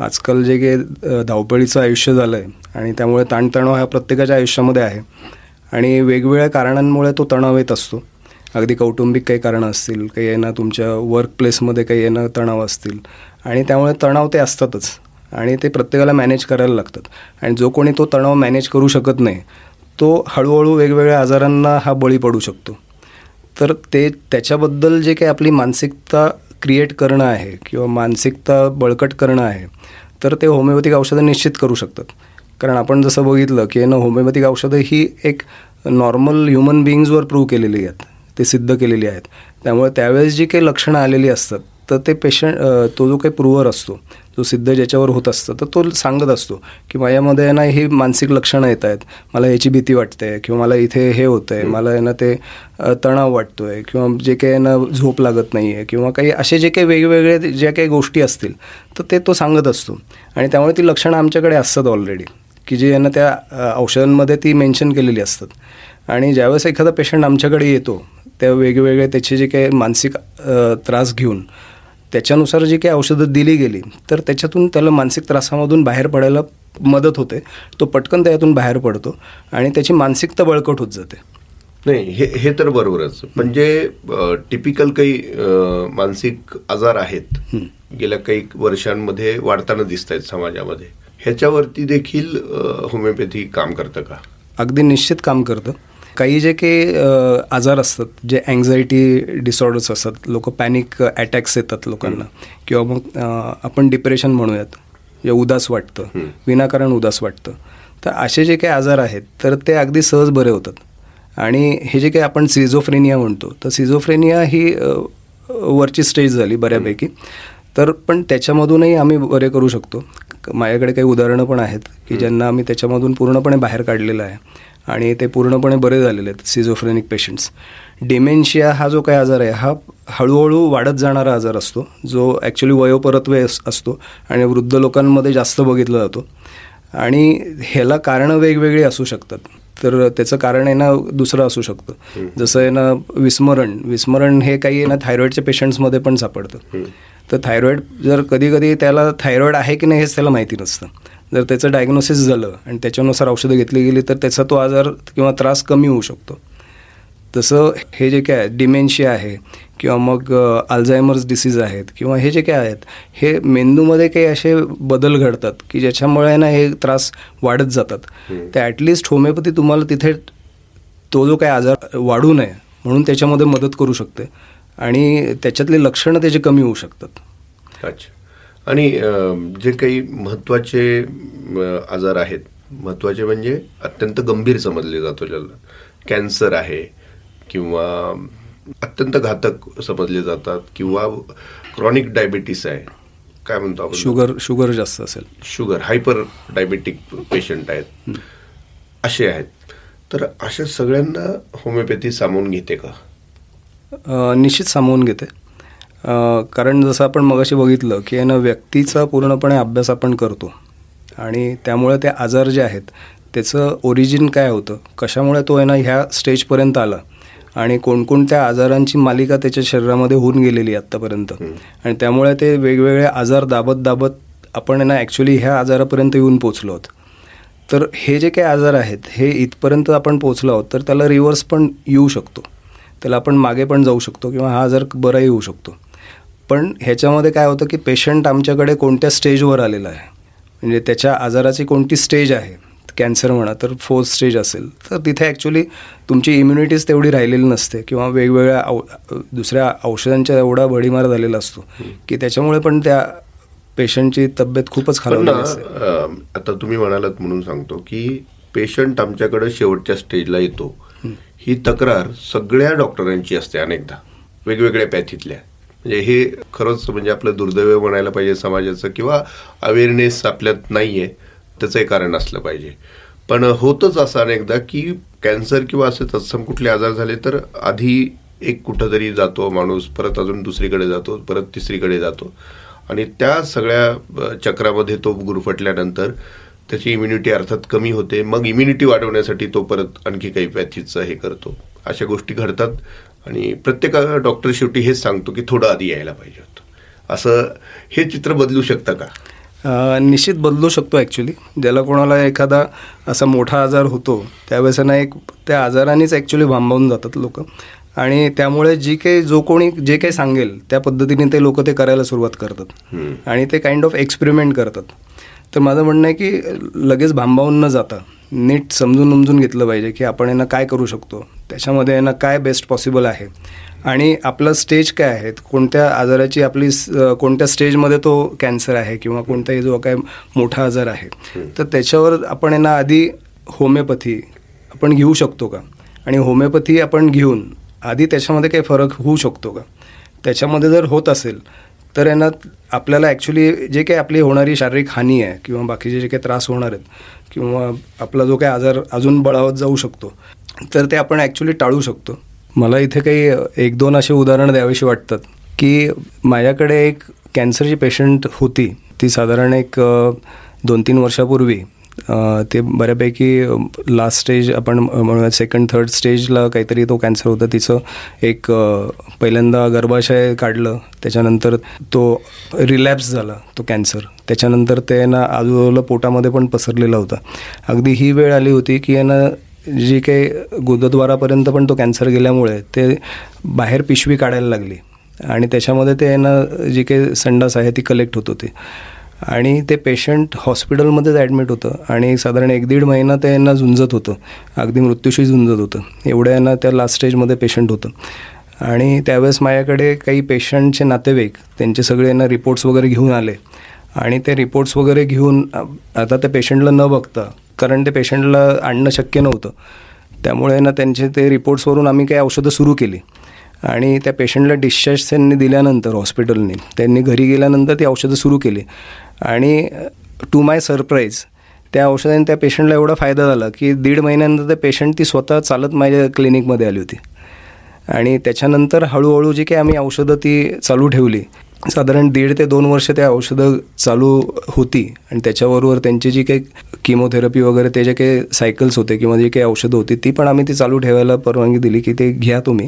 आजकाल जे काही धावपळीचं आयुष्य झालं आहे आणि त्यामुळे ताणतणाव हा प्रत्येकाच्या आयुष्यामध्ये आहे आणि वेगवेगळ्या कारणांमुळे तो तणाव येत असतो. अगदी कौटुंबिक काही कारणं असतील, काही यांना तुमच्या वर्क प्लेसमध्ये काही यांना तणाव असतील आणि त्यामुळे तणाव ते असतातच आणि ते प्रत्येकाला मॅनेज करायला लागतात. आणि जो कोणी तो तणाव मॅनेज करू शकत नाही तो हळूहळू वेगवेगळ्या आजारांना हा बळी पडू शकतो. तर ते त्याच्याबद्दल जे काही आपली मानसिकता क्रिएट करणं आहे किंवा मानसिकता बळकट करणं आहे, तर ते होमिओपॅथिक औषधं निश्चित करू शकतात. कारण आपण जसं बघितलं की यांना होमिओपॅथिक औषधं ही एक नॉर्मल ह्युमन बिईंग्जवर प्रूव्ह केलेली आहेत, ते सिद्ध केलेली आहेत. त्यामुळे त्यावेळेस जी काही लक्षणं आलेली असतात तर ते पेशंट, तो जो काही प्रूव्हर असतो, जो सिद्ध ज्याच्यावर होत असतं, तर तो सांगत असतो की माझ्यामध्ये ना ही मानसिक लक्षणं येत आहेत, मला याची भीती वाटते किंवा मला इथे हे होतं आहे, मला यांना ते तणाव वाटतो आहे किंवा जे काही यांना झोप लागत नाही आहे किंवा काही असे जे काही वेगवेगळे ज्या काही गोष्टी असतील तर ते तो सांगत असतो. आणि त्यामुळे ती लक्षणं आमच्याकडे असतात ऑलरेडी, की जे यांना त्या औषधांमध्ये ती मेन्शन केलेली असतात. आणि ज्यावेळेस एखादा पेशंट आमच्याकडे येतो त्या वेगवेगळे त्याचे जे काही मानसिक त्रास घेऊन त्याच्यानुसार जी काही औषधं दिली गेली तर त्याच्यातून त्याला मानसिक त्रासामधून बाहेर पडायला मदत होते, तो पटकन त्यातून बाहेर पडतो आणि त्याची मानसिकता बळकट होत जाते. नाही, हे हे तर बरोबरच. म्हणजे टिपिकल काही मानसिक आजार आहेत गेल्या काही वर्षांमध्ये वाढताना दिसत आहेत समाजामध्ये, ह्याच्यावरती देखील होमिओपॅथी काम करतं का? अगदी निश्चित काम करतं. काही जे काही आजार असतात, जे अँग्झायटी डिसऑर्डर्स असतात, लोक पॅनिक अटॅक्स येतात लोकांना, किंवा मग आपण डिप्रेशन म्हणूयात, जे उदास वाटतं, विनाकारण उदास वाटतं, तर असे जे काही आजार आहेत तर ते अगदी सहज बरे होतात. आणि हे जे काही आपण सिझोफ्रेनिया म्हणतो, तर सिझोफ्रेनिया ही वरची स्टेज झाली बऱ्यापैकी, तर पण त्याच्यामधूनही आम्ही बरे करू शकतो. माझ्याकडे काही उदाहरणं पण आहेत की ज्यांना आम्ही त्याच्यामधून पूर्णपणे बाहेर काढलेलं आहे आणि ते पूर्णपणे बरे झालेले आहेत, सिझोफ्रेनिक पेशंट्स. डिमेन्शिया हा जो काही आजार आहे हा हळूहळू वाढत जाणारा आजार असतो, जो ॲक्च्युली वयोपरत्वे असतो आणि वृद्ध लोकांमध्ये जास्त बघितला जातो. आणि ह्याला कारणं वेगवेगळी असू शकतात, तर त्याचं कारण यांना दुसरं असू शकतं. जसं यांना विस्मरण विस्मरण हे काही यांना थायरॉईडच्या पेशंट्समध्ये पण सापडतं. तर थायरॉईड जर कधी कधी त्याला थायरॉईड आहे की नाही हेच त्याला माहिती नसतं. जर त्याचं डायग्नोसिस झालं आणि त्याच्यानुसार औषधं घेतली गेली तर त्याचा तो आजार किंवा त्रास कमी होऊ शकतो. तसं हे जे काय डिमेन्शिया आहे किंवा मग अल्झायमर्स डिसीज आहेत किंवा हे जे काय आहेत हे मेंदूमध्ये काही असे बदल घडतात की ज्याच्यामुळे ना हे त्रास वाढत जातात. तर ॲटलिस्ट होमिओपॅथी तुम्हाला तिथे तो जो काय आजार वाढू नये म्हणून त्याच्यामध्ये मदत करू शकते आणि त्याच्यातले लक्षणं त्याचे कमी होऊ शकतात. अच्छा. आणि जे काही महत्त्वाचे आजार आहेत, महत्त्वाचे म्हणजे अत्यंत गंभीर समजले जातो ज्याला कॅन्सर आहे किंवा अत्यंत घातक समजले जातात किंवा क्रॉनिक डायबिटीस आहे, काय म्हणतो आपण, शुगर शुगर जास्त असेल, शुगर हायपर डायबेटिक पेशंट आहेत, असे आहेत. तर अशा सगळ्यांना होमिओपॅथी सामावून घेते का? निश्चित सामावून घेते, कारण जसं आपण मगाशी बघितलं की यानं व्यक्तीचा पूर्णपणे अभ्यास आपण करतो आणि त्यामुळे ते आजार जे आहेत त्याचं ओरिजिन काय होतं, कशामुळे तो यानं ह्या स्टेजपर्यंत आला आणि कोणकोणत्या आजारांची मालिका त्याच्या शरीरामध्ये होऊन गेलेली आहे आत्तापर्यंत आणि त्यामुळे ते वेगवेगळे आजार दाबत दाबत आपण ना ॲक्च्युली ह्या आजारापर्यंत येऊन पोचलो आहोत. तर हे जे काही आजार आहेत हे इथपर्यंत आपण पोचलो आहोत तर त्याला रिव्हर्स पण येऊ शकतो, त्याला आपण मागे पण जाऊ शकतो किंवा हा आजार बराही होऊ शकतो. पण ह्याच्यामध्ये काय होतं की पेशंट आमच्याकडे कोणत्या स्टेजवर आलेला आहे, म्हणजे त्याच्या आजाराची कोणती स्टेज आहे, कॅन्सर म्हणा तर फोर्थ स्टेज असेल तर तिथे ॲक्च्युली तुमची इम्युनिटीज तेवढी राहिलेली नसते किंवा वेगवेगळ्या औ दुसऱ्या औषधांचा एवढा भडीमार झालेला असतो की त्याच्यामुळे पण त्या पेशंटची तब्येत खूपच खालवली असते. आता तुम्ही म्हणालात म्हणून सांगतो की पेशंट आमच्याकडे शेवटच्या स्टेजला येतो ही तक्रार सगळ्या डॉक्टरांची असते अनेकदा वेगवेगळ्या पॅथीतल्या, म्हणजे हे खरंच म्हणजे आपलं दुर्दैव म्हणायला पाहिजे समाजाचं किंवा अवेअरनेस आपल्यात नाही आहे त्याचंही कारण असलं पाहिजे. पण होतच असं अनेकदा की कॅन्सर किंवा असे तत्सम कुठले आजार झाले तर आधी एक कुठंतरी जातो माणूस, परत अजून दुसरीकडे जातो, परत तिसरीकडे जातो आणि त्या सगळ्या चक्रामध्ये तो गुरफटल्यानंतर त्याची इम्युनिटी अर्थात कमी होते, मग इम्युनिटी वाढवण्यासाठी तो परत आणखी काही पॅथीचं हे करतो, अशा गोष्टी घडतात. आणि प्रत्येक डॉक्टर शेवटी हेच सांगतो की थोडं आधी यायला पाहिजे होतं, असं हे चित्र बदलू शकतं का? निश्चित बदलू शकतो ॲक्च्युली. ज्याला कोणाला एखादा असा मोठा आजार होतो त्यावेळेस ना एक त्या आजारानेच ॲक्च्युली भांबावून जातात लोक आणि त्यामुळे जी काही जो कोणी जे काही सांगेल त्या पद्धतीने ते लोक ते करायला सुरुवात करतात आणि ते काइंड ऑफ एक्सपेरिमेंट करतात. तर माझं म्हणणं आहे की लगेच भांबावून न जाता नीट समजून उमजून घेतलं पाहिजे की आपण यांना काय करू शकतो, त्याच्यामध्ये यांना काय बेस्ट पॉसिबल आहे आणि आपलं स्टेज काय आहेत, कोणत्या आजाराची आपली कोणत्या स्टेजमध्ये तो कॅन्सर आहे किंवा कोणताही जो काय मोठा आजार आहे तर त्याच्यावर आपण यांना आधी होमिओपॅथी आपण घेऊ शकतो का आणि होमिओपॅथी आपण घेऊन आधी त्याच्यामध्ये काही फरक होऊ शकतो का, त्याच्यामध्ये जर होत असेल तर यांना आपल्याला ॲक्च्युली जे काही आपली होणारी शारीरिक हानी आहे किंवा बाकीचे जे काही त्रास होणार आहेत किंवा आपला जो काही आजार अजून बळावत जाऊ शकतो तर ते आपण ॲक्च्युली टाळू शकतो. मला इथे काही एक दोन असे उदाहरणं द्यावीशी वाटतात की माझ्याकडे एक कॅन्सरची पेशंट होती, ती साधारण एक दोन तीन वर्षापूर्वी ते बऱ्यापैकी लास्ट स्टेज आपण म्हणूया सेकंड थर्ड स्टेजला काहीतरी तो कॅन्सर होता. तिचं एक पहिल्यांदा गर्भाशय काढलं, त्याच्यानंतर तो रिलॅप्स झाला तो कॅन्सर, त्याच्यानंतर ते ना आजूबाजूला पोटामध्ये पण पसरलेला होता. अगदी ही वेळ आली होती की यांना जी काही गुदद्वारापर्यंत पण तो कॅन्सर गेल्यामुळे ते बाहेर पिशवी काढायला लागली आणि त्याच्यामध्ये ते यांना जी काही संडास आहे ती कलेक्ट होत होती आणि ते पेशंट हॉस्पिटलमध्येच ॲडमिट होतं आणि साधारण एक दीड महिना ते यांना झुंजत होतं, अगदी मृत्यूशी झुंजत होतं, एवढ्या यांना त्या लास्ट स्टेजमध्ये पेशंट होतं. आणि त्यावेळेस माझ्याकडे काही पेशंटचे नातेवाईक त्यांचे सगळे यांना रिपोर्ट्स वगैरे घेऊन आले आणि ते रिपोर्ट्स वगैरे घेऊन आता त्या पेशंटला न बघता, कारण ते पेशंटला आणणं शक्य नव्हतं, त्यामुळे ना त्यांचे ते रिपोर्ट्सवरून आम्ही काही औषधं सुरू केली आणि त्या पेशंटला डिस्चार्ज त्यांनी दिल्यानंतर हॉस्पिटलने त्यांनी घरी गेल्यानंतर ती औषधं सुरू केली आणि टू माय सरप्राईज त्या औषधाने त्या पेशंटला एवढा फायदा झाला की दीड महिन्यानंतर ते पेशंट ती स्वतः चालत माझ्या क्लिनिकमध्ये आली होती आणि त्याच्यानंतर हळूहळू जी काही आम्ही औषधं ती चालू ठेवली, साधारण दीड ते दोन वर्ष त्या औषधं चालू होती आणि त्याच्याबरोबर त्यांची जी काही किमोथेरपी वगैरे ते जे काही सायकल्स होते किंवा जी काही औषधं होती ती पण आम्ही ती चालू ठेवायला परवानगी दिली की ते घ्या तुम्ही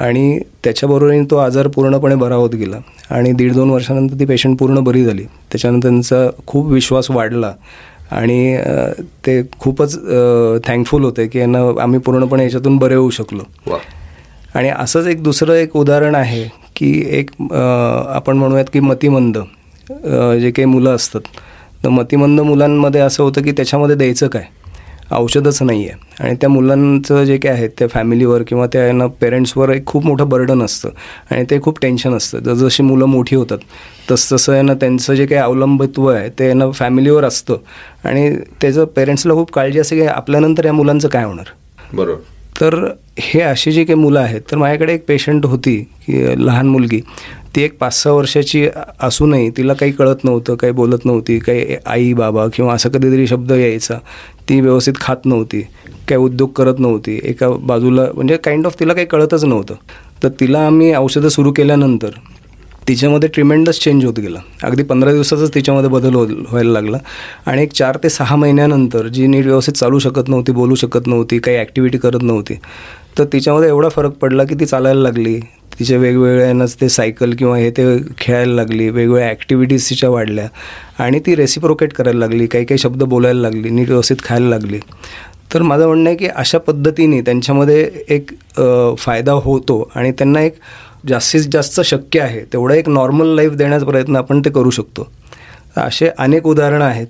आणि त्याच्याबरोबरीने तो आजार पूर्णपणे बरा होत गेला आणि दीड दोन वर्षानंतर ती पेशंट पूर्ण बरी झाली. त्याच्यानंतर त्यांचा खूप विश्वास वाढला आणि ते खूपच थँकफुल होते की यांना आम्ही पूर्णपणे याच्यातून बरे होऊ शकलो. आणि असंच एक दुसरं एक उदाहरण आहे की एक आपण म्हणूयात की मतिमंद जे काही मुलं असतात, तर मतिमंद मुलांमध्ये असं होतं की त्याच्यामध्ये द्यायचं काय, औषधच नाही आहे. आणि त्या मुलांचं जे काय आहे त्या फॅमिलीवर किंवा त्यांना पेरेंट्सवर एक खूप मोठं बर्डन असतं आणि ते खूप टेन्शन असतं. जसजशी मुलं मोठी होतात तस तसं यांना त्यांचं जे काही अवलंबित्व आहे ते यांना फॅमिलीवर असतं आणि त्याचं पेरेंट्सला खूप काळजी असते की आपल्यानंतर या मुलांचं काय होणार. बरोबर. तर हे अशी जी काही मुलं आहेत, तर माझ्याकडे एक पेशंट होती की लहान मुलगी, ती एक पाच सहा वर्षाची असूनही तिला काही कळत नव्हतं, काही बोलत नव्हती, काही आई बाबा किंवा असा कधीतरी शब्द यायचा. ती व्यवस्थित खात नव्हती, काही उद्योग करत नव्हती, एका बाजूला म्हणजे काइंड ऑफ तिला काही कळतच नव्हतं. तर तिला आम्ही औषधं सुरू केल्यानंतर तिच्यामध्ये ट्रिमेंडस चेंज होत गेला. अगदी पंधरा दिवसाचाच तिच्यामध्ये बदल हो व्हायला लागला आणि एक चार ते सहा महिन्यानंतर जी नीट व्यवस्थित चालू शकत नव्हती, बोलू शकत नव्हती, काही ॲक्टिव्हिटी करत नव्हती, तर तिच्यामध्ये एवढा फरक पडला की ती चालायला लागली. तिच्या वेगवेगळ्यानंच ते सायकल किंवा हे ते खेळायला लागली, वेगवेगळ्या ॲक्टिव्हिटीज तिच्या वाढल्या आणि ती रेसिप्रोकेट करायला लागली, काही काही शब्द बोलायला लागली, नीट व्यवस्थित खायला लागली. तर माझं म्हणणं आहे की अशा पद्धतीने त्यांच्यामध्ये एक फायदा होतो आणि त्यांना एक जास्तीत जास्त शक्य आहे तेवढा एक नॉर्मल लाईफ देण्याचा प्रयत्न आपण ते करू शकतो. असे अनेक उदाहरणं आहेत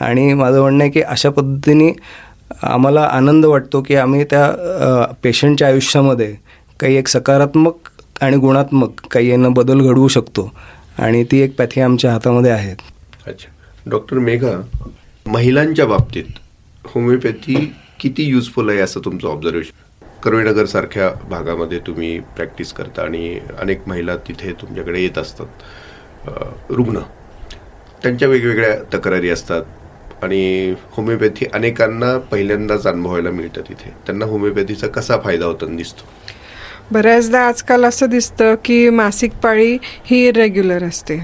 आणि माझं म्हणणं आहे की अशा पद्धतीने आम्हाला आनंद वाटतो की आम्ही त्या पेशंटच्या आयुष्यामध्ये काही एक सकारात्मक आणि गुणात्मक काही यांना बदल घडवू शकतो आणि ती एक पॅथी आमच्या हातामध्ये आहे. अच्छा. डॉक्टर मेघा, महिलांच्या बाबतीत होमिओपॅथी किती युजफुल आहे असं तुमचं ऑब्झर्वेशन? करवेनगर सारख्या भागामध्ये तुम्ही प्रॅक्टिस करता आणि अनेक महिला तिथे तुमच्याकडे येत असतात रुग्ण, त्यांच्या वेगवेगळ्या तक्रारी असतात आणि होमिओपॅथी अनेकांना पहिल्यांदाच अनुभवायला मिळतं तिथे. त्यांना होमिओपॅथीचा कसा फायदा होताना दिसतो? बऱ्याचदा आजकाल असं दिसतं की मासिक पाळी ही रेग्युलर असते,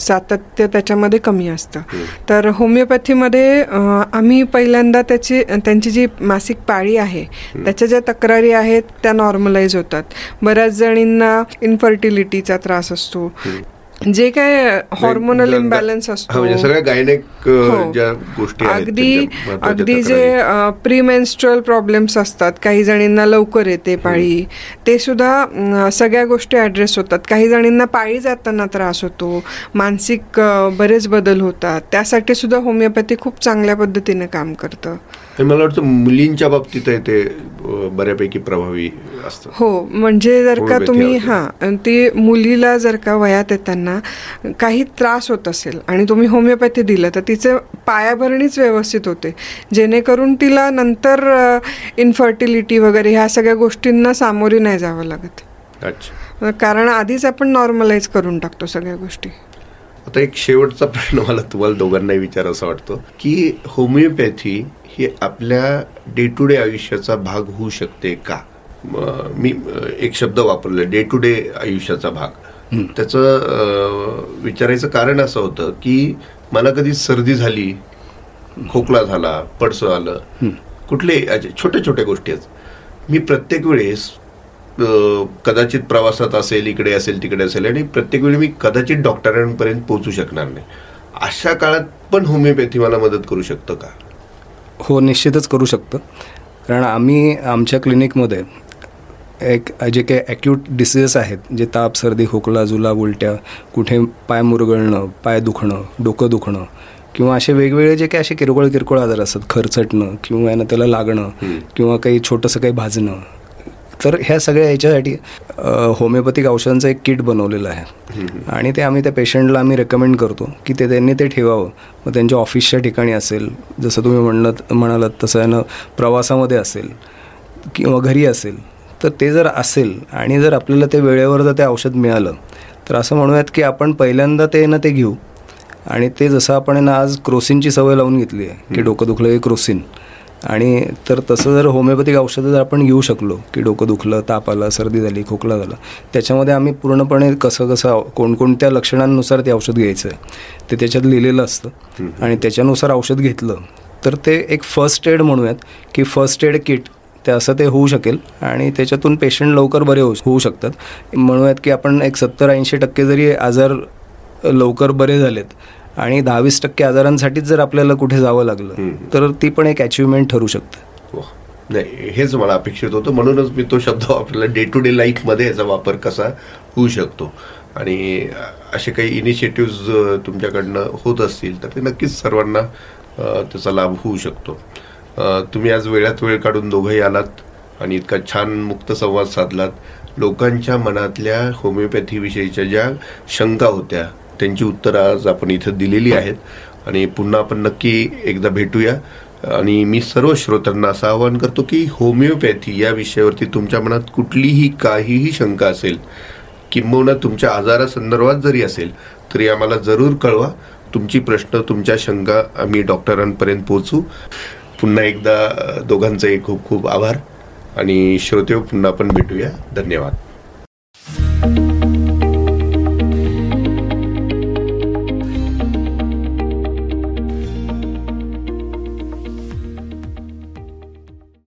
सातत्य त्याच्यामध्ये कमी असतं. तर होमिओपॅथीमध्ये आम्ही पहिल्यांदा त्याची त्यांची जी मासिक पाळी आहे त्याच्या ज्या तक्रारी आहेत त्या नॉर्मलाईज होतात. बऱ्याच जणींना इन्फर्टिलिटीचा त्रास असतो, जे काय हॉर्मोनल इम्बॅलन्स असतो, अगदी अगदी जे प्रीमेन्स्ट्रुअल प्रॉब्लेम्स असतात, काही जणींना लवकर येते पाळी, ते सुद्धा सगळ्या गोष्टी ॲड्रेस होतात. काही जणींना पाळी जाताना त्रास होतो, मानसिक बरेच बदल होतात, त्यासाठी सुद्धा होमिओपॅथी खूप चांगल्या पद्धतीने काम करतं. मला वाटतं मुलींच्या बाबतीत आहे ते बऱ्यापैकी प्रभावी असतं. हो, म्हणजे जर का तुम्ही हां ती मुलीला जर का वयात येताना काही त्रास होत असेल आणि तुम्ही होमिओपॅथी दिलं तर तिचं पायाभरणीच व्यवस्थित होते, जेणेकरून तिला नंतर इन्फर्टिलिटी वगैरे ह्या सगळ्या गोष्टींना सामोरी नाही जावं लागत. अच्छा. कारण आधीच आपण नॉर्मलाईज करून टाकतो सगळ्या गोष्टी. आता एक शेवटचा प्रश्न मला तुम्हाला दोघांनाही विचार असा वाटतो की होमिओपॅथी हे आपल्या डे टू डे आयुष्याचा भाग होऊ शकते का? मी एक शब्द वापरला, डे टू डे आयुष्याचा भाग. त्याचं विचारायचं कारण असं होतं की मला कधी सर्दी झाली, खोकला झाला, पडसं आलं, कुठले छोट्या छोट्या गोष्टी आहेत, मी प्रत्येक वेळेस कदाचित प्रवासात असेल, इकडे असेल, तिकडे असेल आणि प्रत्येक वेळी मी कदाचित डॉक्टरांपर्यंत पोहोचू शकणार नाही. अशा काळात पण होमिओपॅथी मला मदत करू शकतं का? हो, निश्चितच करू शकतं. कारण आम्ही आमच्या क्लिनिकमध्ये एक जे काही ॲक्यूट डिसीजेस आहेत, जे ताप, सर्दी, खोकला, जुलाब, उलट्या, कुठे पाय मुरगळणं, पाय दुखणं, डोकं दुखणं किंवा असे वेगवेगळे जे काही असे किरकोळ किरकोळ आजार असतात, खरचटणं किंवा यानं त्याला लागणं किंवा काही छोटंसं काही भाजणं, तर ह्या सगळ्या याच्यासाठी होमिओपॅथिक औषधांचं एक किट बनवलेलं आहे आणि ते आम्ही त्या पेशंटला आम्ही रेकमेंड करतो की ते त्यांनी ते ठेवावं. मग त्यांच्या ऑफिसच्या ठिकाणी असेल, जसं तुम्ही म्हणलं म्हणालात तसं यानं प्रवासामध्ये असेल किंवा घरी असेल, तर ते जर असेल आणि जर आपल्याला ते वेळेवर जर ते औषध मिळालं तर असं म्हणूयात की आपण पहिल्यांदा ते ना ते घेऊ. आणि ते जसं आपण आज क्रोसिनची सवय लावून घेतली आहे की डोकं दुखलं की क्रोसिन, आणि तर तसं जर होमिओपॅथिक औषधं जर आपण घेऊ शकलो की डोकं दुखलं, ताप आला, सर्दी झाली, खोकला झाला, त्याच्यामध्ये आम्ही पूर्णपणे कसं कसं कोणकोणत्या लक्षणांनुसार ते औषध घ्यायचं आहे ते त्याच्यात लिहिलेलं असतं आणि त्याच्यानुसार औषध घेतलं तर ते एक फर्स्ट एड म्हणूयात की फर्स्ट एड किट ते असं ते होऊ शकेल आणि त्याच्यातून पेशंट लवकर बरे होऊ शकतात. म्हणूयात की आपण एक सत्तर ऐंशी टक्के जरी आजार लवकर बरे झालेत आणि दहावीस टक्के आजारांसाठीच जर आपल्याला कुठे जावं लागलं तर ती पण एक अचिव्हमेंट ठरू शकते. नाही, हेच मला अपेक्षित होतं, म्हणूनच मी तो शब्द वापरला, डे टू डे लाईफमध्ये याचा वापर कसा होऊ शकतो. आणि असे काही इनिशिएटिव्ज तुमच्याकडनं होत असतील तर ते नक्कीच सर्वांना त्याचा लाभ होऊ शकतो. तुम्ही आज वेळात वेळ काढून दोघंही आलात आणि इतका छान मुक्त संवाद साधलात. लोकांच्या मनातल्या होमिओपॅथीविषयीच्या ज्या शंका होत्या त्यांची उत्तरं आज आपण इथं दिलेली आहेत. आणि पुन्हा आपण नक्की एकदा भेटूया. आणि मी सर्व श्रोत्यांना असं आवाहन करतो की होमिओपॅथी या विषयावरती तुमच्या मनात कुठलीही काहीही शंका असेल किंबहुना तुमच्या आजारासंदर्भात जरी असेल तरी आम्हाला जरूर कळवा. तुमची प्रश्न, तुमच्या शंका आम्ही डॉक्टरांपर्यंत पोहोचू. पुन्हा एकदा दोघांचे खूप खूप आभार. आणि श्रोते, पुन्हा आपण भेटूया. धन्यवाद.